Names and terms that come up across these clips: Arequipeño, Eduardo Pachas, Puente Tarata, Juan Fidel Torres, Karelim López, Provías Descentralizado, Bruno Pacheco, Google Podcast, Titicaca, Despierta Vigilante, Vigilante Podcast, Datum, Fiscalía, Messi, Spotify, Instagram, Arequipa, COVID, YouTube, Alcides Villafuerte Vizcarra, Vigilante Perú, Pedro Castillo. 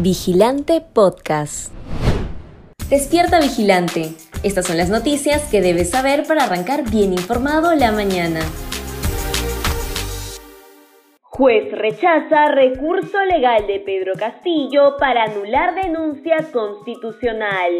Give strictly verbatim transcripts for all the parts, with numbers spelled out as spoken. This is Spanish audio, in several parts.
Vigilante Podcast. Despierta Vigilante. Estas son las noticias que debes saber para arrancar bien informado la mañana. Juez rechaza recurso legal de Pedro Castillo para anular denuncia constitucional.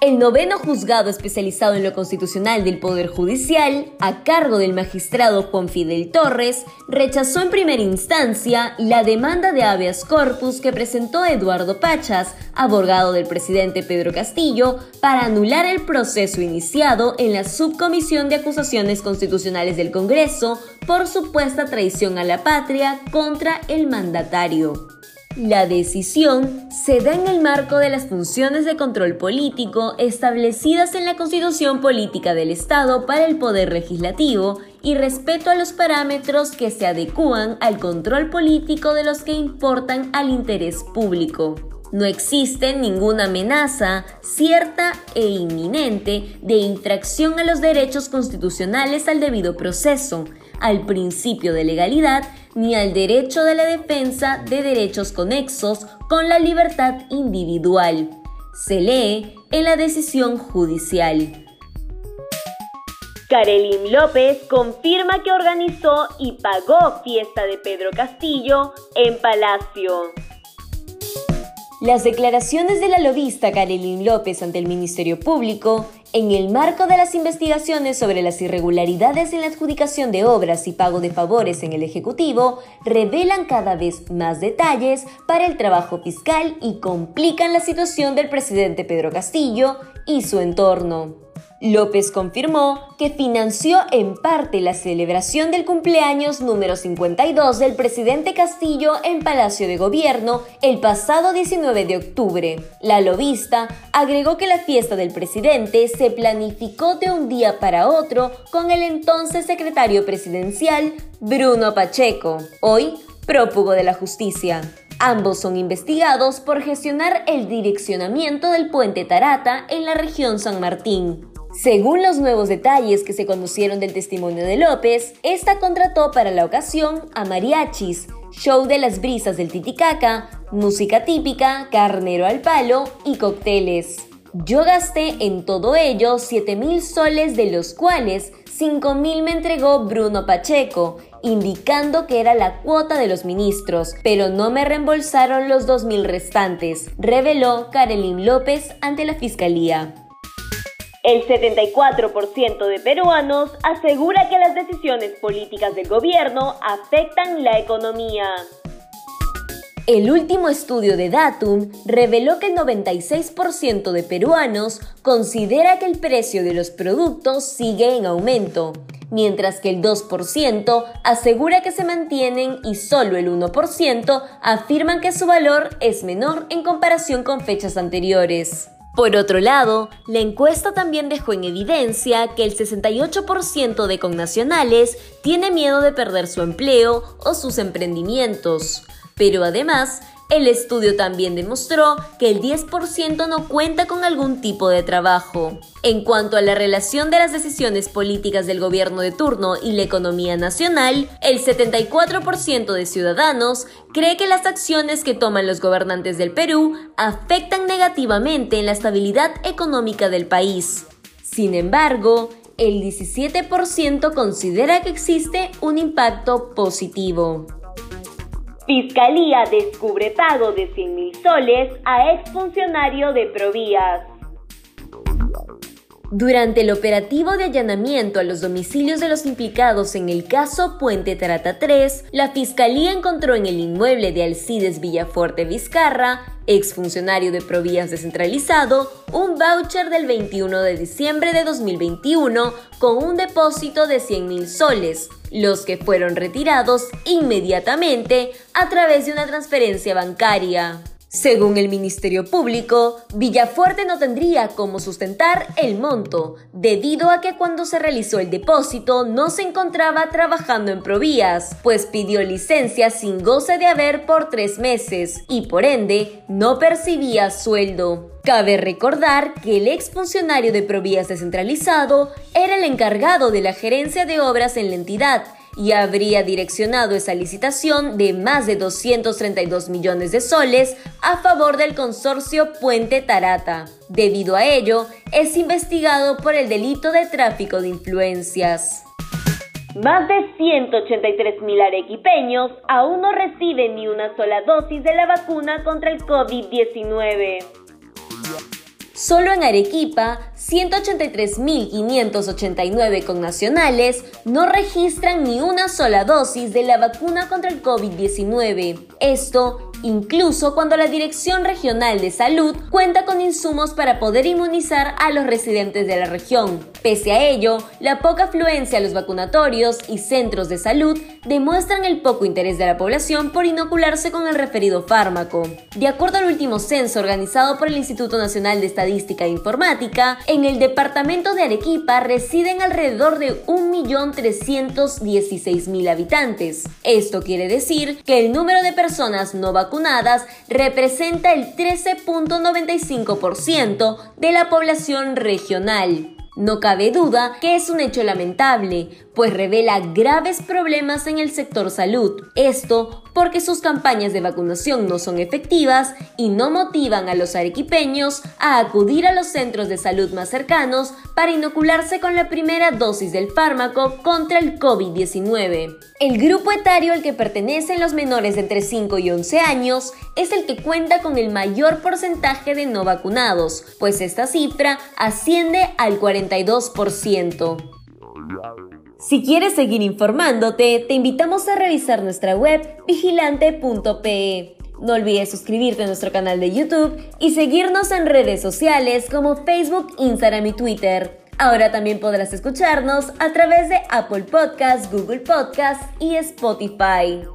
El noveno juzgado especializado en lo constitucional del Poder Judicial, a cargo del magistrado Juan Fidel Torres, rechazó en primera instancia la demanda de habeas corpus que presentó Eduardo Pachas, abogado del presidente Pedro Castillo, para anular el proceso iniciado en la Subcomisión de Acusaciones Constitucionales del Congreso por supuesta traición a la patria contra el mandatario. La decisión se da en el marco de las funciones de control político establecidas en la Constitución Política del Estado para el Poder Legislativo y respeto a los parámetros que se adecúan al control político de los que importan al interés público. No existe ninguna amenaza cierta e inminente de infracción a los derechos constitucionales al debido proceso, al principio de legalidad ni al derecho de la defensa de derechos conexos con la libertad individual. Se lee en la decisión judicial. Karelim López confirma que organizó y pagó fiesta de Pedro Castillo en Palacio. Las declaraciones de la lobista Karelim López ante el Ministerio Público, en el marco de las investigaciones sobre las irregularidades en la adjudicación de obras y pago de favores en el Ejecutivo, revelan cada vez más detalles para el trabajo fiscal y complican la situación del presidente Pedro Castillo y su entorno. López confirmó que financió en parte la celebración del cumpleaños número cincuenta y dos del presidente Castillo en Palacio de Gobierno el pasado diecinueve de octubre. La lobista agregó que la fiesta del presidente se planificó de un día para otro con el entonces secretario presidencial Bruno Pacheco, hoy prófugo de la justicia. Ambos son investigados por gestionar el direccionamiento del Puente Tarata en la región San Martín. Según los nuevos detalles que se conocieron del testimonio de López, esta contrató para la ocasión a mariachis, show de las brisas del Titicaca, música típica, carnero al palo y cócteles. Yo gasté en todo ello siete mil soles, de los cuales cinco mil me entregó Bruno Pacheco, indicando que era la cuota de los ministros, pero no me reembolsaron los dos mil restantes, reveló Karelim López ante la Fiscalía. El setenta y cuatro por ciento de peruanos asegura que las decisiones políticas del gobierno afectan la economía. El último estudio de Datum reveló que el noventa y seis por ciento de peruanos considera que el precio de los productos sigue en aumento, mientras que el dos por ciento asegura que se mantienen y solo el uno por ciento afirman que su valor es menor en comparación con fechas anteriores. Por otro lado, la encuesta también dejó en evidencia que el sesenta y ocho por ciento de connacionales tiene miedo de perder su empleo o sus emprendimientos. Pero además, el estudio también demostró que el diez por ciento no cuenta con algún tipo de trabajo. En cuanto a la relación de las decisiones políticas del gobierno de turno y la economía nacional, el setenta y cuatro por ciento de ciudadanos cree que las acciones que toman los gobernantes del Perú afectan negativamente en la estabilidad económica del país. Sin embargo, el diecisiete por ciento considera que existe un impacto positivo. Fiscalía descubre pago de cien mil soles a exfuncionario de Provías. Durante el operativo de allanamiento a los domicilios de los implicados en el caso Puente Tarata tres, la Fiscalía encontró en el inmueble de Alcides Villafuerte Vizcarra, exfuncionario de Provías Descentralizado, un voucher del veintiuno de diciembre de dos mil veintiuno con un depósito de cien mil soles, los que fueron retirados inmediatamente a través de una transferencia bancaria. Según el Ministerio Público, Villafuerte no tendría cómo sustentar el monto, debido a que cuando se realizó el depósito no se encontraba trabajando en Provías, pues pidió licencia sin goce de haber por tres meses y por ende no percibía sueldo. Cabe recordar que el exfuncionario de Provías Descentralizado era el encargado de la gerencia de obras en la entidad y habría direccionado esa licitación de más de doscientos treinta y dos millones de soles a favor del consorcio Puente Tarata. Debido a ello, es investigado por el delito de tráfico de influencias. Más de ciento ochenta y tres mil arequipeños aún no reciben ni una sola dosis de la vacuna contra el COVID diecinueve. Solo en Arequipa, ciento ochenta y tres mil quinientos ochenta y nueve connacionales no registran ni una sola dosis de la vacuna contra el COVID diecinueve. Esto, incluso cuando la Dirección Regional de Salud cuenta con insumos para poder inmunizar a los residentes de la región. Pese a ello, la poca afluencia a los vacunatorios y centros de salud demuestran el poco interés de la población por inocularse con el referido fármaco. De acuerdo al último censo organizado por el Instituto Nacional de Estadística e Informática, en el departamento de Arequipa residen alrededor de un millón trescientos dieciséis mil habitantes. Esto quiere decir que el número de personas no vacunadas representa el trece punto noventa y cinco por ciento de la población regional. No cabe duda que es un hecho lamentable, pues revela graves problemas en el sector salud. Esto porque sus campañas de vacunación no son efectivas y no motivan a los arequipeños a acudir a los centros de salud más cercanos para inocularse con la primera dosis del fármaco contra el COVID diecinueve. El grupo etario al que pertenecen los menores de entre cinco y once años es el que cuenta con el mayor porcentaje de no vacunados, pues esta cifra asciende al cuarenta y dos por ciento. Si quieres seguir informándote, te invitamos a revisar nuestra web vigilante punto pe. No olvides suscribirte a nuestro canal de YouTube y seguirnos en redes sociales como Facebook, Instagram y Twitter. Ahora también podrás escucharnos a través de Apple Podcast, Google Podcast y Spotify.